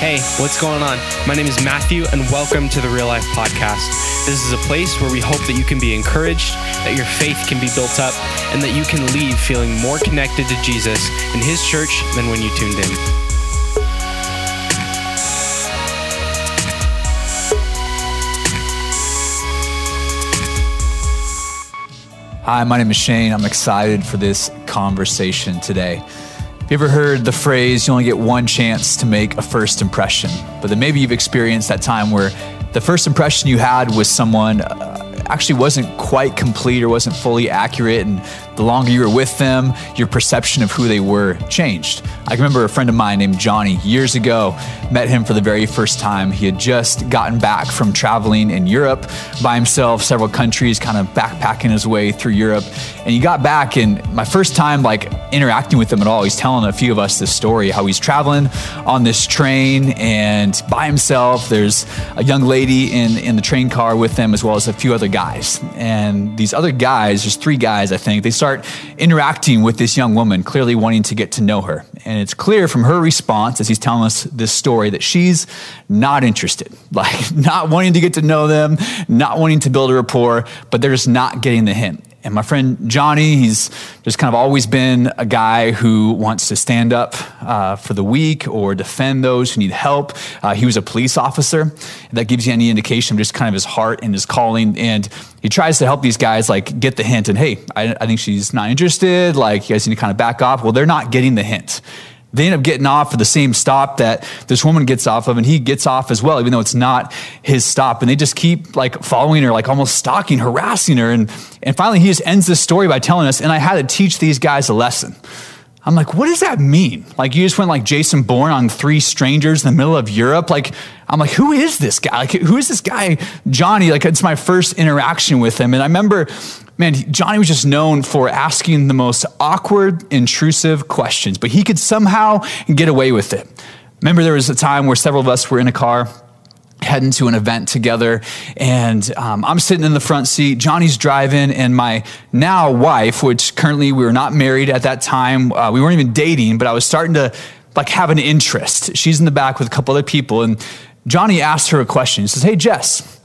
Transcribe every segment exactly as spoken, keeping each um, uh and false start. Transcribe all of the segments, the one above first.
Hey, what's going on? My name is Matthew, and welcome to the Real Life Podcast. This is a place where we hope that you can be encouraged, that your faith can be built up, and that you can leave feeling more connected to Jesus and His church than when you tuned in. Hi, my name is Shane. I'm excited for this conversation today. Have you ever heard the phrase, you only get one chance to make a first impression? But then maybe you've experienced that time where the first impression you had with someone uh, actually wasn't quite complete or wasn't fully accurate. And the longer you were with them, your perception of who they were changed. I remember a friend of mine named Johnny years ago, met him for the very first time. He had just gotten back from traveling in Europe by himself, several countries, kind of backpacking his way through Europe. And he got back, and my first time like interacting with him at all, he's telling a few of us this story, how he's traveling on this train and by himself. There's a young lady in, in the train car with them, as well as a few other guys. And these other guys, there's three guys, I think, they start interacting with this young woman, clearly wanting to get to know her. And it's clear from her response as he's telling us this story that she's not interested, like not wanting to get to know them, not wanting to build a rapport, but they're just not getting the hint. And my friend Johnny, he's just kind of always been a guy who wants to stand up uh, for the weak or defend those who need help. Uh, he was a police officer. That gives you any indication of just kind of his heart and his calling. And he tries to help these guys like get the hint. And hey, I, I think she's not interested. Like you guys need to kind of back off. Well, they're not getting the hint. They end up getting off at the same stop that this woman gets off of, and he gets off as well, even though it's not his stop. And they just keep like following her, like almost stalking, harassing her. And and finally, he just ends this story by telling us, and I had to teach these guys a lesson. I'm like, what does that mean? Like you just went like Jason Bourne on three strangers in the middle of Europe. Like, I'm like, who is this guy? Like, who is this guy, Johnny? Like, it's my first interaction with him. And I remember, man, Johnny was just known for asking the most awkward, intrusive questions, but he could somehow get away with it. Remember there was a time where several of us were in a car heading to an event together, and um, I'm sitting in the front seat, Johnny's driving, and my now wife, which currently we were not married at that time, uh, we weren't even dating, but I was starting to like have an interest. She's in the back with a couple other people, and Johnny asked her a question. He says, hey Jess,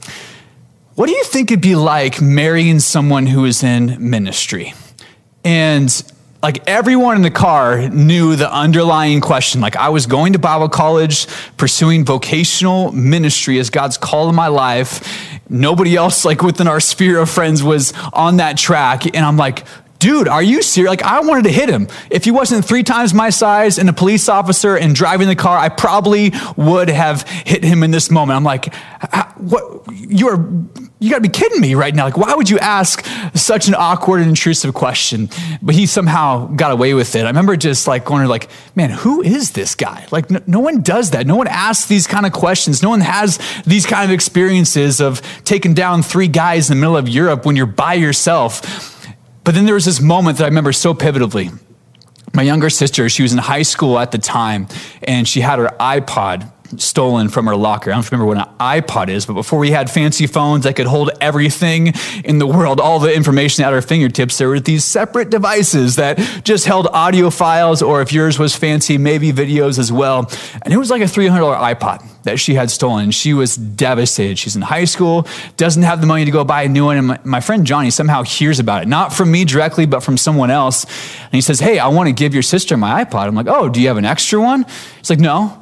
what do you think it'd be like marrying someone who is in ministry? And like everyone in the car knew the underlying question. Like I was going to Bible college, pursuing vocational ministry as God's call in my life. Nobody else like within our sphere of friends was on that track. And I'm like, dude, are you serious? Like I wanted to hit him. If he wasn't three times my size and a police officer and driving the car, I probably would have hit him in this moment. I'm like, what? You are, you gotta be kidding me right now. Like, why would you ask such an awkward and intrusive question? But he somehow got away with it. I remember just like going like, man, who is this guy? Like no, no one does that. No one asks these kind of questions. No one has these kind of experiences of taking down three guys in the middle of Europe when you're by yourself. But then there was this moment that I remember so pivotally. My younger sister, she was in high school at the time, and she had her iPod stolen from her locker. I don't remember what an iPod is, but before we had fancy phones that could hold everything in the world, all the information at our fingertips, there were these separate devices that just held audio files, or if yours was fancy, maybe videos as well. And it was like a three hundred dollars iPod that she had stolen. She was devastated. She's in high school, doesn't have the money to go buy a new one. And my, my friend Johnny somehow hears about it, not from me directly, but from someone else. And he says, hey, I want to give your sister my iPod. I'm like, oh, do you have an extra one? He's like, no.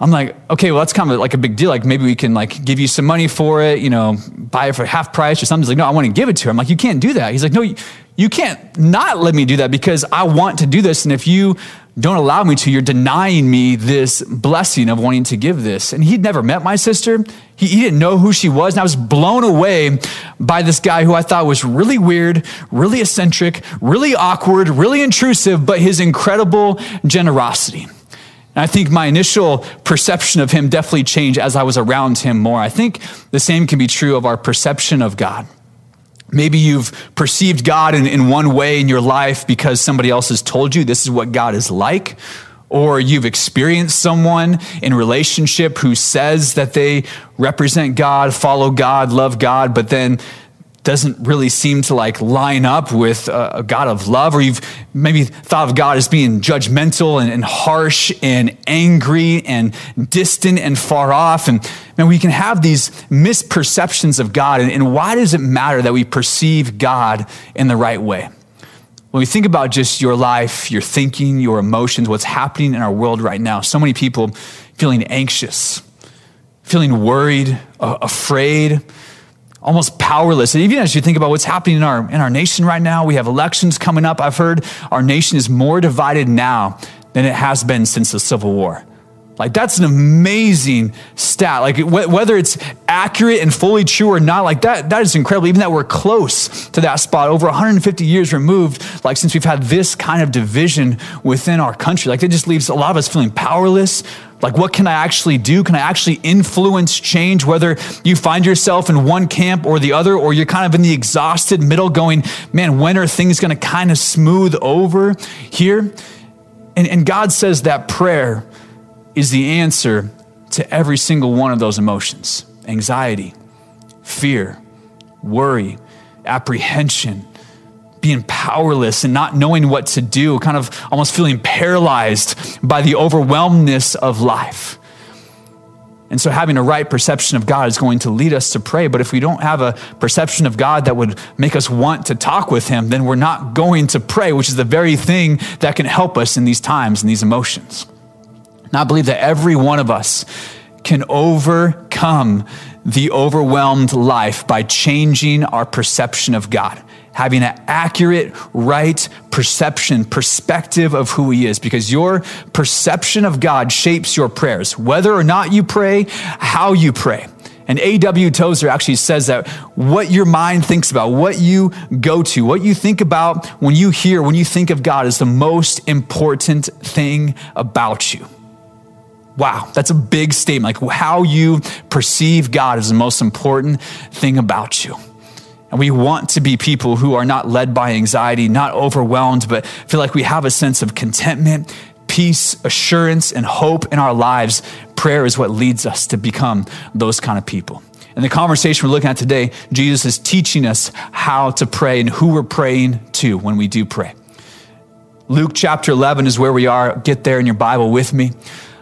I'm like, okay, well, that's kind of like a big deal. Like maybe we can like give you some money for it, you know, buy it for half price or something. He's like, no, I want to give it to her. I'm like, you can't do that. He's like, no, you, you can't not let me do that because I want to do this. And if you don't allow me to, you're denying me this blessing of wanting to give this. And he'd never met my sister. He, he didn't know who she was. And I was blown away by this guy who I thought was really weird, really eccentric, really awkward, really intrusive, but his incredible generosity. And I think my initial perception of him definitely changed as I was around him more. I think the same can be true of our perception of God. Maybe you've perceived God in, in one way in your life because somebody else has told you this is what God is like, or you've experienced someone in relationship who says that they represent God, follow God, love God, but then doesn't really seem to like line up with a, a God of love, or you've maybe thought of God as being judgmental and, and harsh and angry and distant and far off. And man, we can have these misperceptions of God. And, and why does it matter that we perceive God in the right way? When we think about just your life, your thinking, your emotions, what's happening in our world right now, so many people feeling anxious, feeling worried, uh, afraid, almost powerless. And even as you think about what's happening in our in our nation right now, we have elections coming up. I've heard our nation is more divided now than it has been since the Civil War. Like, that's an amazing stat. Like, wh- whether it's accurate and fully true or not, like that, that is incredible. Even that we're close to that spot, over one hundred fifty years removed, like since we've had this kind of division within our country. Like, it just leaves a lot of us feeling powerless. Like, what can I actually do? Can I actually influence change? Whether you find yourself in one camp or the other, or you're kind of in the exhausted middle going, man, when are things going to kind of smooth over here? And, and God says that prayer is the answer to every single one of those emotions: anxiety, fear, worry, apprehension, being powerless and not knowing what to do, kind of almost feeling paralyzed by the overwhelmness of life. And so having a right perception of God is going to lead us to pray. But if we don't have a perception of God that would make us want to talk with him, then we're not going to pray, which is the very thing that can help us in these times and these emotions. And I believe that every one of us can overcome the overwhelmed life by changing our perception of God, having an accurate, right perception, perspective of who he is, because your perception of God shapes your prayers, whether or not you pray, how you pray. And A W Tozer actually says that what your mind thinks about, what you go to, what you think about when you hear, when you think of God, is the most important thing about you. Wow, that's a big statement. Like, how you perceive God is the most important thing about you. And we want to be people who are not led by anxiety, not overwhelmed, but feel like we have a sense of contentment, peace, assurance, and hope in our lives. Prayer is what leads us to become those kind of people. In the conversation we're looking at today, Jesus is teaching us how to pray and who we're praying to when we do pray. Luke chapter eleven is where we are. Get there in your Bible with me.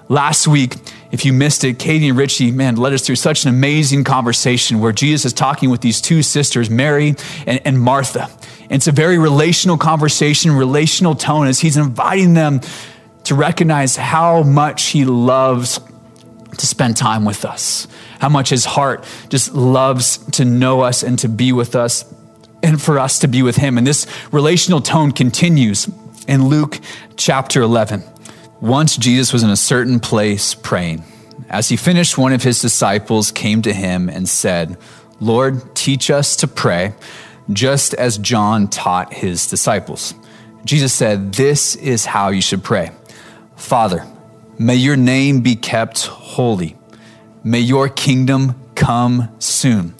Last week, if you missed it, Katie and Richie, man, led us through such an amazing conversation where Jesus is talking with these two sisters, Mary and, and Martha. And it's a very relational conversation, relational tone, as he's inviting them to recognize how much he loves to spend time with us, how much his heart just loves to know us and to be with us and for us to be with him. And this relational tone continues in Luke chapter eleven. Once Jesus was in a certain place praying. As he finished, one of his disciples came to him and said, "Lord, teach us to pray, just as John taught his disciples." Jesus said, "This is how you should pray. Father, may your name be kept holy. May your kingdom come soon.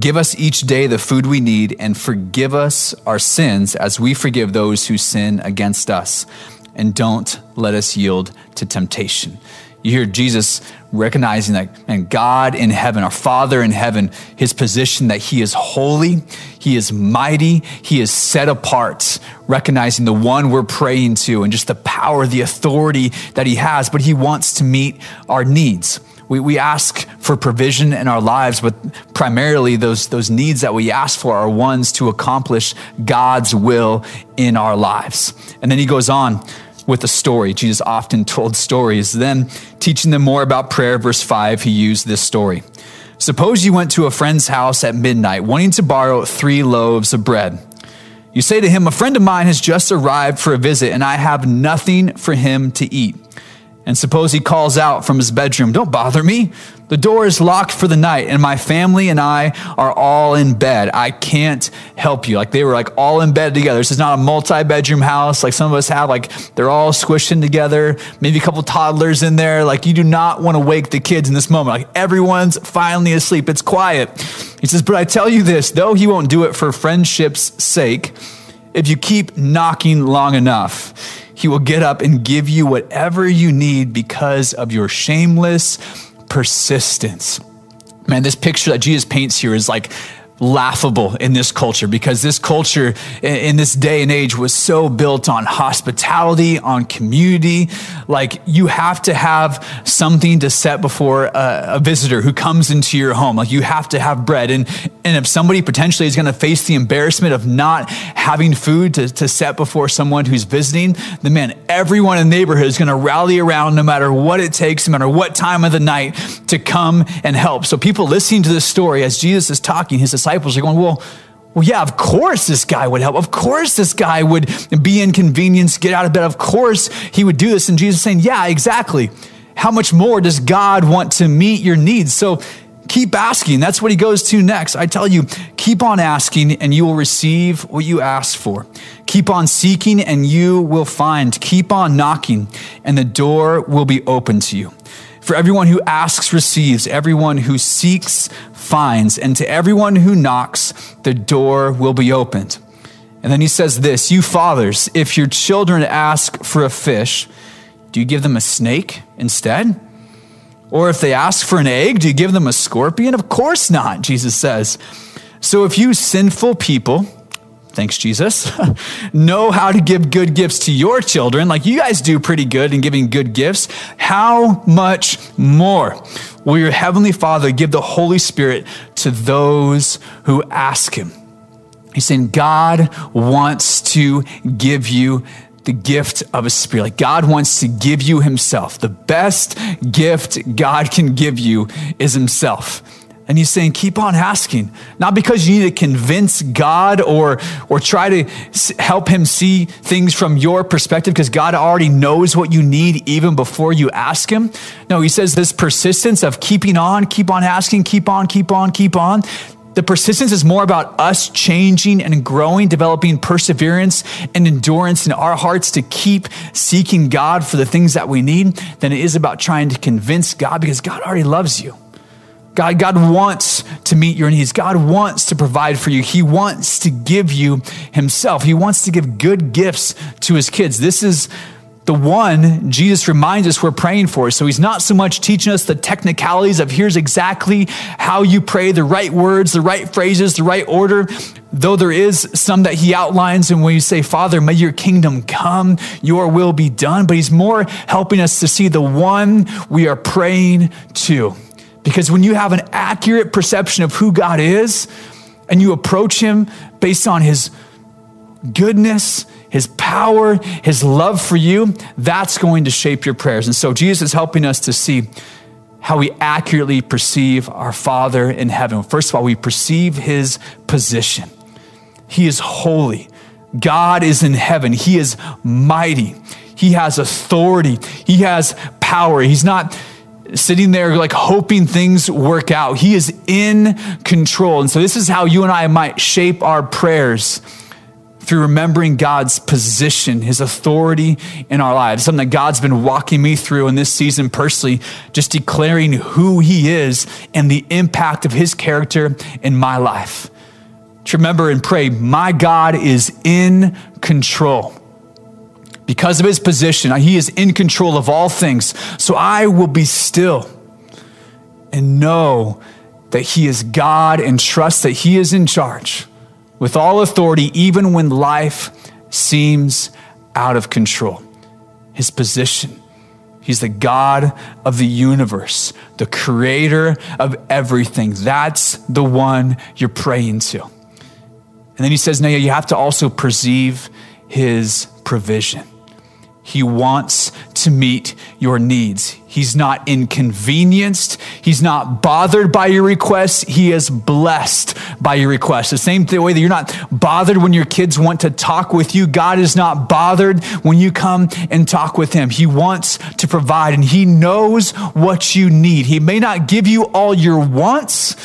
Give us each day the food we need, and forgive us our sins as we forgive those who sin against us. And don't let us yield to temptation." You hear Jesus recognizing that, man, God in heaven, our Father in heaven, his position that he is holy, he is mighty, he is set apart, recognizing the one we're praying to and just the power, the authority that he has, but he wants to meet our needs. We we ask for provision in our lives, but primarily those, those needs that we ask for are ones to accomplish God's will in our lives. And then he goes on with a story. Jesus often told stories. Then, teaching them more about prayer, verse five, he used this story. "Suppose you went to a friend's house at midnight, wanting to borrow three loaves of bread. You say to him, 'A friend of mine has just arrived for a visit, and I have nothing for him to eat.' And suppose he calls out from his bedroom, 'Don't bother me. The door is locked for the night, and my family and I are all in bed. I can't help you.'" Like, they were like all in bed together. This is not a multi-bedroom house like some of us have. Like, they're all squished in together, maybe a couple toddlers in there. Like, you do not want to wake the kids in this moment. Like, everyone's finally asleep. It's quiet. He says, "But I tell you this, though he won't do it for friendship's sake, if you keep knocking long enough, he will get up and give you whatever you need because of your shameless persistence." Man, this picture that Jesus paints here is like laughable in this culture, because this culture in this day and age was so built on hospitality, on community. Like, you have to have something to set before a, a visitor who comes into your home. Like, you have to have bread. And and if somebody potentially is going to face the embarrassment of not having food to, to set before someone who's visiting, then man, everyone in the neighborhood is going to rally around no matter what it takes, no matter what time of the night, to come and help. So people listening to this story, as Jesus is talking, his disciples Disciples are going, well, well, yeah, of course this guy would help. Of course this guy would be inconvenienced, get out of bed. Of course he would do this. And Jesus is saying, yeah, exactly. How much more does God want to meet your needs? So keep asking. That's what he goes to next. I tell you, keep on asking and you will receive what you ask for. Keep on seeking and you will find. Keep on knocking and the door will be open to you. For everyone who asks receives, everyone who seeks finds, and to everyone who knocks, the door will be opened. And then he says this, you fathers, if your children ask for a fish, do you give them a snake instead? Or if they ask for an egg, do you give them a scorpion? Of course not, Jesus says. So if you sinful people, thanks, Jesus, know how to give good gifts to your children, like you guys do pretty good in giving good gifts, how much more will your heavenly Father give the Holy Spirit to those who ask him? He's saying God wants to give you the gift of his Spirit. Like, God wants to give you himself. The best gift God can give you is himself. And he's saying, keep on asking, not because you need to convince God or or try to help him see things from your perspective, because God already knows what you need even before you ask him. No, he says this persistence of keeping on, keep on asking, keep on, keep on, keep on. The persistence is more about us changing and growing, developing perseverance and endurance in our hearts to keep seeking God for the things that we need than it is about trying to convince God, because God already loves you. God, God wants to meet your needs. God wants to provide for you. He wants to give you himself. He wants to give good gifts to his kids. This is the one Jesus reminds us we're praying for. So he's not so much teaching us the technicalities of here's exactly how you pray, the right words, the right phrases, the right order, though there is some that he outlines. And when you say, Father, may your kingdom come, your will be done. But he's more helping us to see the one we are praying to. Because when you have an accurate perception of who God is and you approach him based on his goodness, his power, his love for you, that's going to shape your prayers. And so Jesus is helping us to see how we accurately perceive our Father in heaven. First of all, we perceive his position. He is holy. God is in heaven. He is mighty. He has authority. He has power. He's not sitting there like hoping things work out. He is in control. And so this is how you and I might shape our prayers, through remembering God's position, his authority in our lives. Something that God's been walking me through in this season personally, just declaring who he is and the impact of his character in my life. To remember and pray, my God is in control. Because of his position, he is in control of all things. So I will be still and know that he is God and trust that he is in charge with all authority, even when life seems out of control. His position. He's the God of the universe, the creator of everything. That's the one you're praying to. And then he says, now you have to also perceive his provision. He wants to meet your needs. He's not inconvenienced. He's not bothered by your requests. He is blessed by your requests. The same way that you're not bothered when your kids want to talk with you, God is not bothered when you come and talk with him. He wants to provide and he knows what you need. He may not give you all your wants,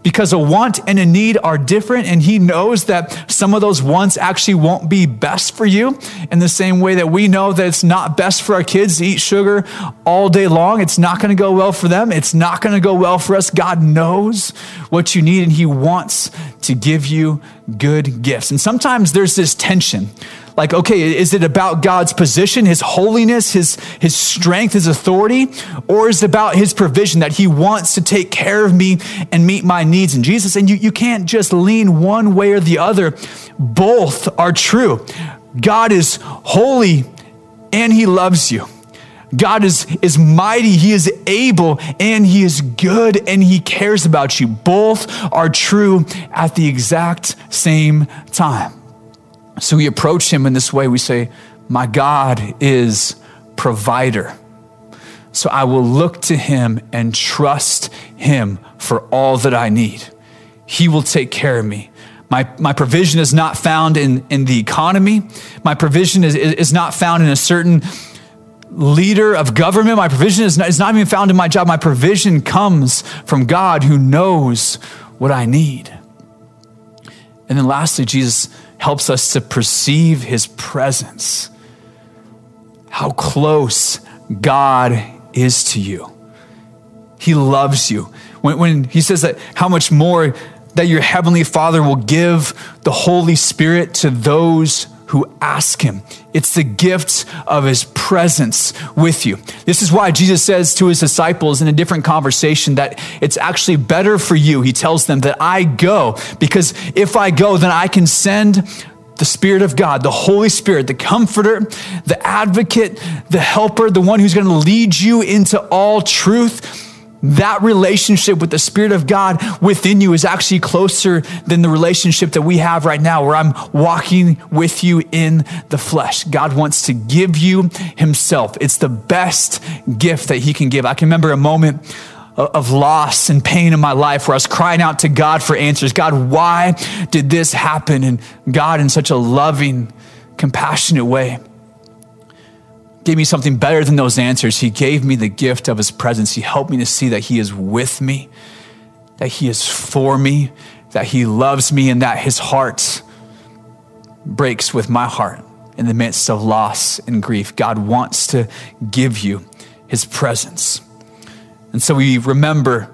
because a want and a need are different, and he knows that some of those wants actually won't be best for you, in the same way that we know that it's not best for our kids to eat sugar all day long. It's not going to go well for them. It's not going to go well for us. God knows what you need, and he wants to give you good gifts. And sometimes there's this tension. like, okay, is it about God's position, his holiness, his, his strength, his authority, or is it about his provision that he wants to take care of me and meet my needs in Jesus? And you, you can't just lean one way or the other. Both are true. God is holy and he loves you. God is, is mighty, he is able, and he is good, and he cares about you. Both are true at the exact same time. So we approach him in this way. We say, my God is provider. So I will look to him and trust him for all that I need. He will take care of me. My, my provision is not found in, in the economy. My provision is, is not found in a certain leader of government. My provision is not, is not even found in my job. My provision comes from God who knows what I need. And then lastly, Jesus helps us to perceive his presence, how close God is to you. He loves you. When, when he says that, how much more that your heavenly Father will give the Holy Spirit to those who ask him. It's the gift of his presence with you. This is why Jesus says to his disciples in a different conversation that it's actually better for you. He tells them that I go, because if I go, then I can send the Spirit of God, the Holy Spirit, the comforter, the advocate, the helper, the one who's going to lead you into all truth. That relationship with the Spirit of God within you is actually closer than the relationship that we have right now, where I'm walking with you in the flesh. God wants to give you himself. It's the best gift that he can give. I can remember a moment of loss and pain in my life where I was crying out to God for answers. God, why did this happen? And God, in such a loving, compassionate way, gave me something better than those answers. He gave me the gift of his presence. He helped me to see that he is with me, that he is for me, that he loves me, and that his heart breaks with my heart in the midst of loss and grief. God wants to give you his presence. And so we remember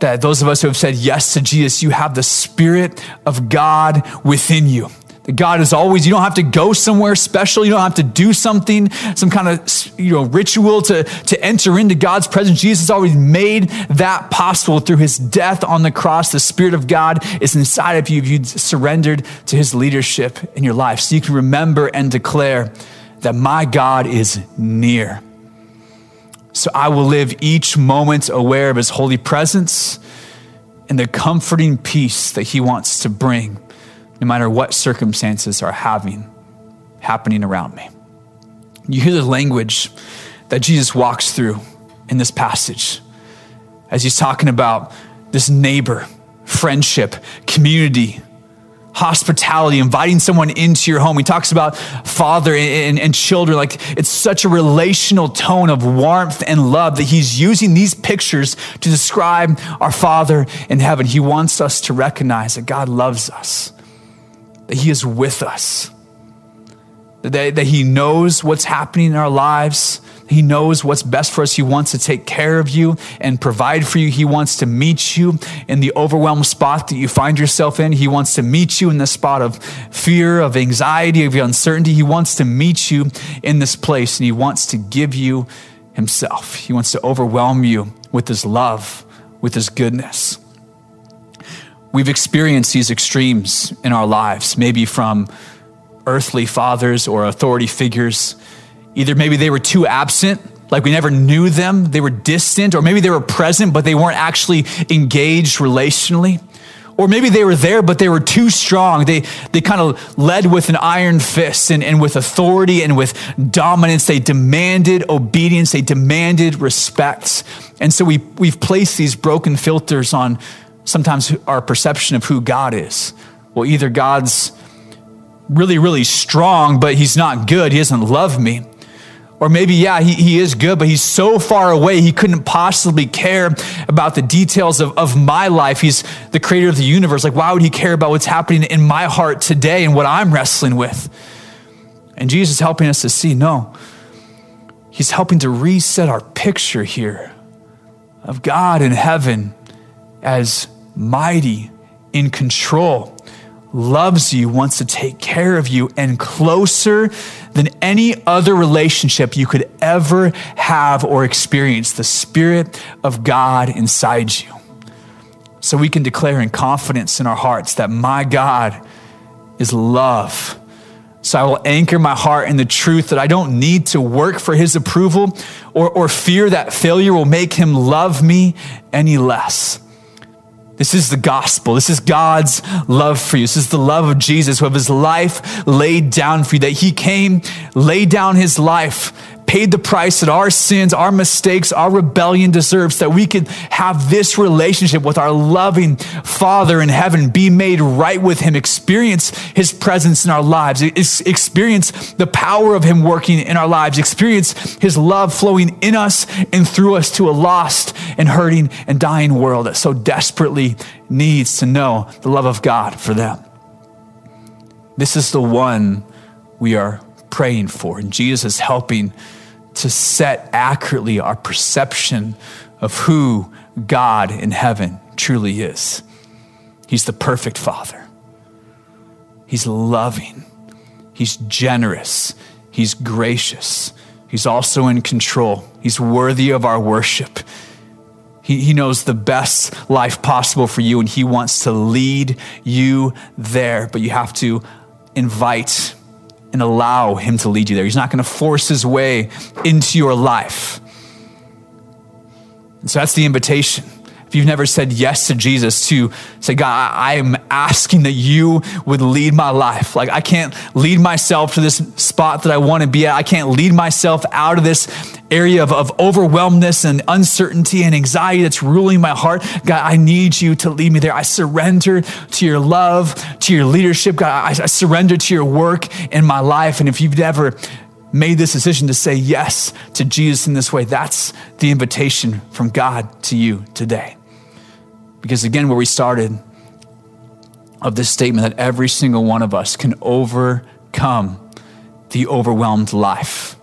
that those of us who have said yes to Jesus, you have the Spirit of God within you. God is always, you don't have to go somewhere special. You don't have to do something, some kind of, you know, ritual to, to enter into God's presence. Jesus has always made that possible through his death on the cross. The Spirit of God is inside of you if you surrendered to his leadership in your life. So you can remember and declare that my God is near. So I will live each moment aware of his holy presence and the comforting peace that he wants to bring, no matter what circumstances are having, happening around me. You hear the language that Jesus walks through in this passage as he's talking about this neighbor, friendship, community, hospitality, inviting someone into your home. He talks about father and, and, and children. Like, it's such a relational tone of warmth and love that he's using these pictures to describe our Father in heaven. He wants us to recognize that God loves us, that he is with us, that, that he knows what's happening in our lives. He knows what's best for us. He wants to take care of you and provide for you. He wants to meet you in the overwhelmed spot that you find yourself in. He wants to meet you in the spot of fear, of anxiety, of uncertainty. He wants to meet you in this place, and he wants to give you himself. He wants to overwhelm you with his love, with his goodness. We've experienced these extremes in our lives, maybe from earthly fathers or authority figures. Either maybe they were too absent, like we never knew them, they were distant, or maybe they were present, but they weren't actually engaged relationally. Or maybe they were there, but they were too strong. They they kind of led with an iron fist and, and with authority and with dominance. They demanded obedience, they demanded respect. And so we we've placed these broken filters on sometimes our perception of who God is. Well, either God's really, really strong, but he's not good. He doesn't love me. Or maybe, yeah, he, he is good, but he's so far away, he couldn't possibly care about the details of, of my life. He's the creator of the universe. Like, why would he care about what's happening in my heart today and what I'm wrestling with? And Jesus is helping us to see, no, he's helping to reset our picture here of God in heaven as mighty, in control, loves you, wants to take care of you, and closer than any other relationship you could ever have or experience, the Spirit of God inside you. So we can declare in confidence in our hearts that my God is love. So I will anchor my heart in the truth that I don't need to work for his approval or, or fear that failure will make him love me any less. This is the gospel. This is God's love for you. This is the love of Jesus, who of his life laid down for you, that he came, laid down his life, paid the price that our sins, our mistakes, our rebellion deserves, that we could have this relationship with our loving Father in heaven, be made right with him, experience his presence in our lives, experience the power of him working in our lives, experience his love flowing in us and through us to a lost and hurting and dying world that so desperately needs to know the love of God for them. This is the one we are praying for, and Jesus is helping to set accurately our perception of who God in heaven truly is. He's the perfect Father. He's loving. He's generous. He's gracious. He's also in control. He's worthy of our worship. He, he knows the best life possible for you, and he wants to lead you there, but you have to invite and allow him to lead you there. He's not gonna force his way into your life. And so that's the invitation. If you've never said yes to Jesus, to say, God, I am asking that you would lead my life. Like, I can't lead myself to this spot that I wanna be at. I can't lead myself out of this area of, of overwhelmedness and uncertainty and anxiety that's ruling my heart. God, I need you to lead me there. I surrender to your love, to your leadership. God, I, I surrender to your work in my life. And if you've never made this decision to say yes to Jesus in this way, that's the invitation from God to you today. Because again, where we started of this statement that every single one of us can overcome the overwhelmed life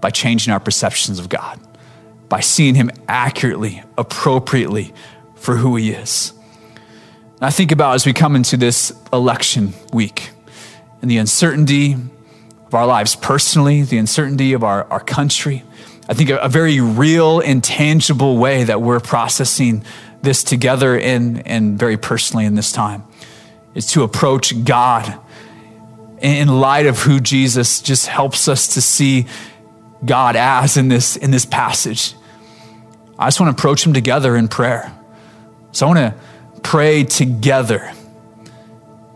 by changing our perceptions of God, by seeing him accurately, appropriately for who he is. And I think about as we come into this election week and the uncertainty of our lives personally, the uncertainty of our, our country, I think a, a very real and tangible way that we're processing this together in and very personally in this time is to approach God in light of who Jesus just helps us to see God as in this in this passage. I just want to approach him together in prayer. So I want to pray together,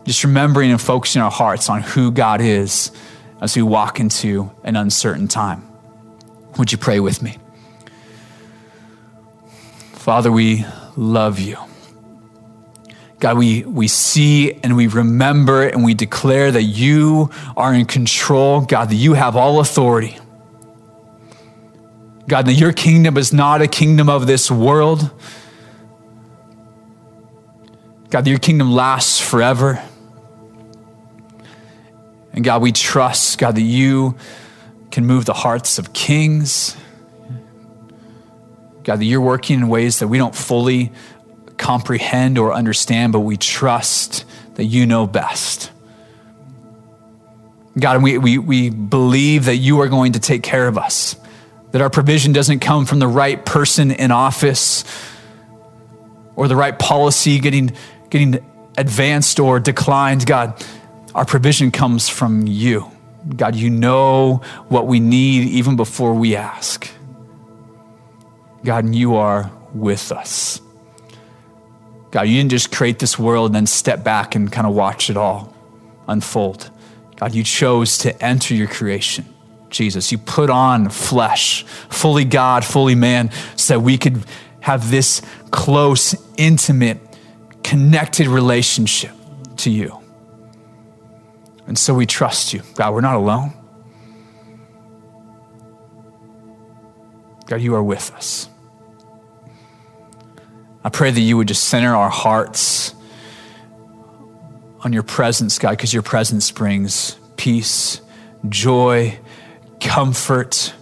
just remembering and focusing our hearts on who God is as we walk into an uncertain time. Would you pray with me? Father, we love you. God, we, we see and we remember and we declare that you are in control. God, that you have all authority. God, that your kingdom is not a kingdom of this world. God, that your kingdom lasts forever. And God, we trust, God, that you can move the hearts of kings. God, that you're working in ways that we don't fully comprehend or understand, but we trust that you know best. God, and we, we, we believe that you are going to take care of us, that our provision doesn't come from the right person in office or the right policy getting, getting advanced or declined. God, our provision comes from you. God, you know what we need even before we ask. God, and you are with us. God, you didn't just create this world and then step back and kind of watch it all unfold. God, you chose to enter your creation, Jesus. You put on flesh, fully God, fully man, so that we could have this close, intimate, connected relationship to you. And so we trust you. God, we're not alone. God, you are with us. I pray that you would just center our hearts on your presence, God, because your presence brings peace, joy, comfort,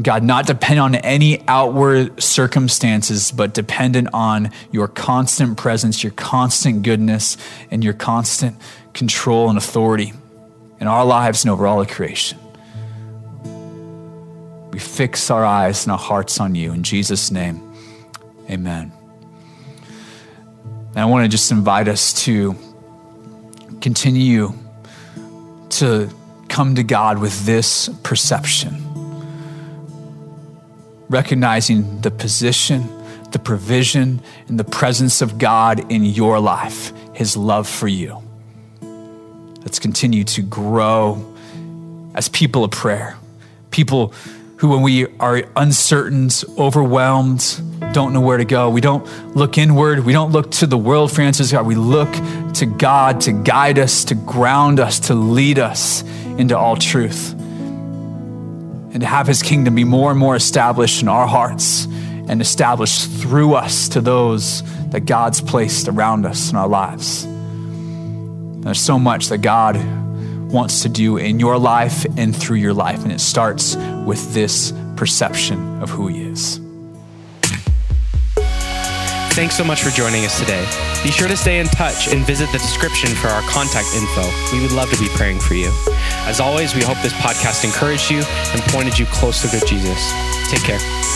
God, not dependent on any outward circumstances, but dependent on your constant presence, your constant goodness, and your constant control and authority in our lives and over all of creation. We fix our eyes and our hearts on you. In Jesus' name, amen. And I want to just invite us to continue to come to God with this perception, recognizing the position, the provision, and the presence of God in your life, his love for you. Let's continue to grow as people of prayer, people who, when we are uncertain, overwhelmed, don't know where to go, we don't look inward, we don't look to the world, Francis, God, we look to God to guide us, to ground us, to lead us into all truth, and to have his kingdom be more and more established in our hearts and established through us to those that God's placed around us in our lives. There's so much that God wants to do in your life and through your life, and it starts with this perception of who he is. Thanks so much for joining us today. Be sure to stay in touch and visit the description for our contact info. We would love to be praying for you. As always, we hope this podcast encouraged you and pointed you closer to Jesus. Take care.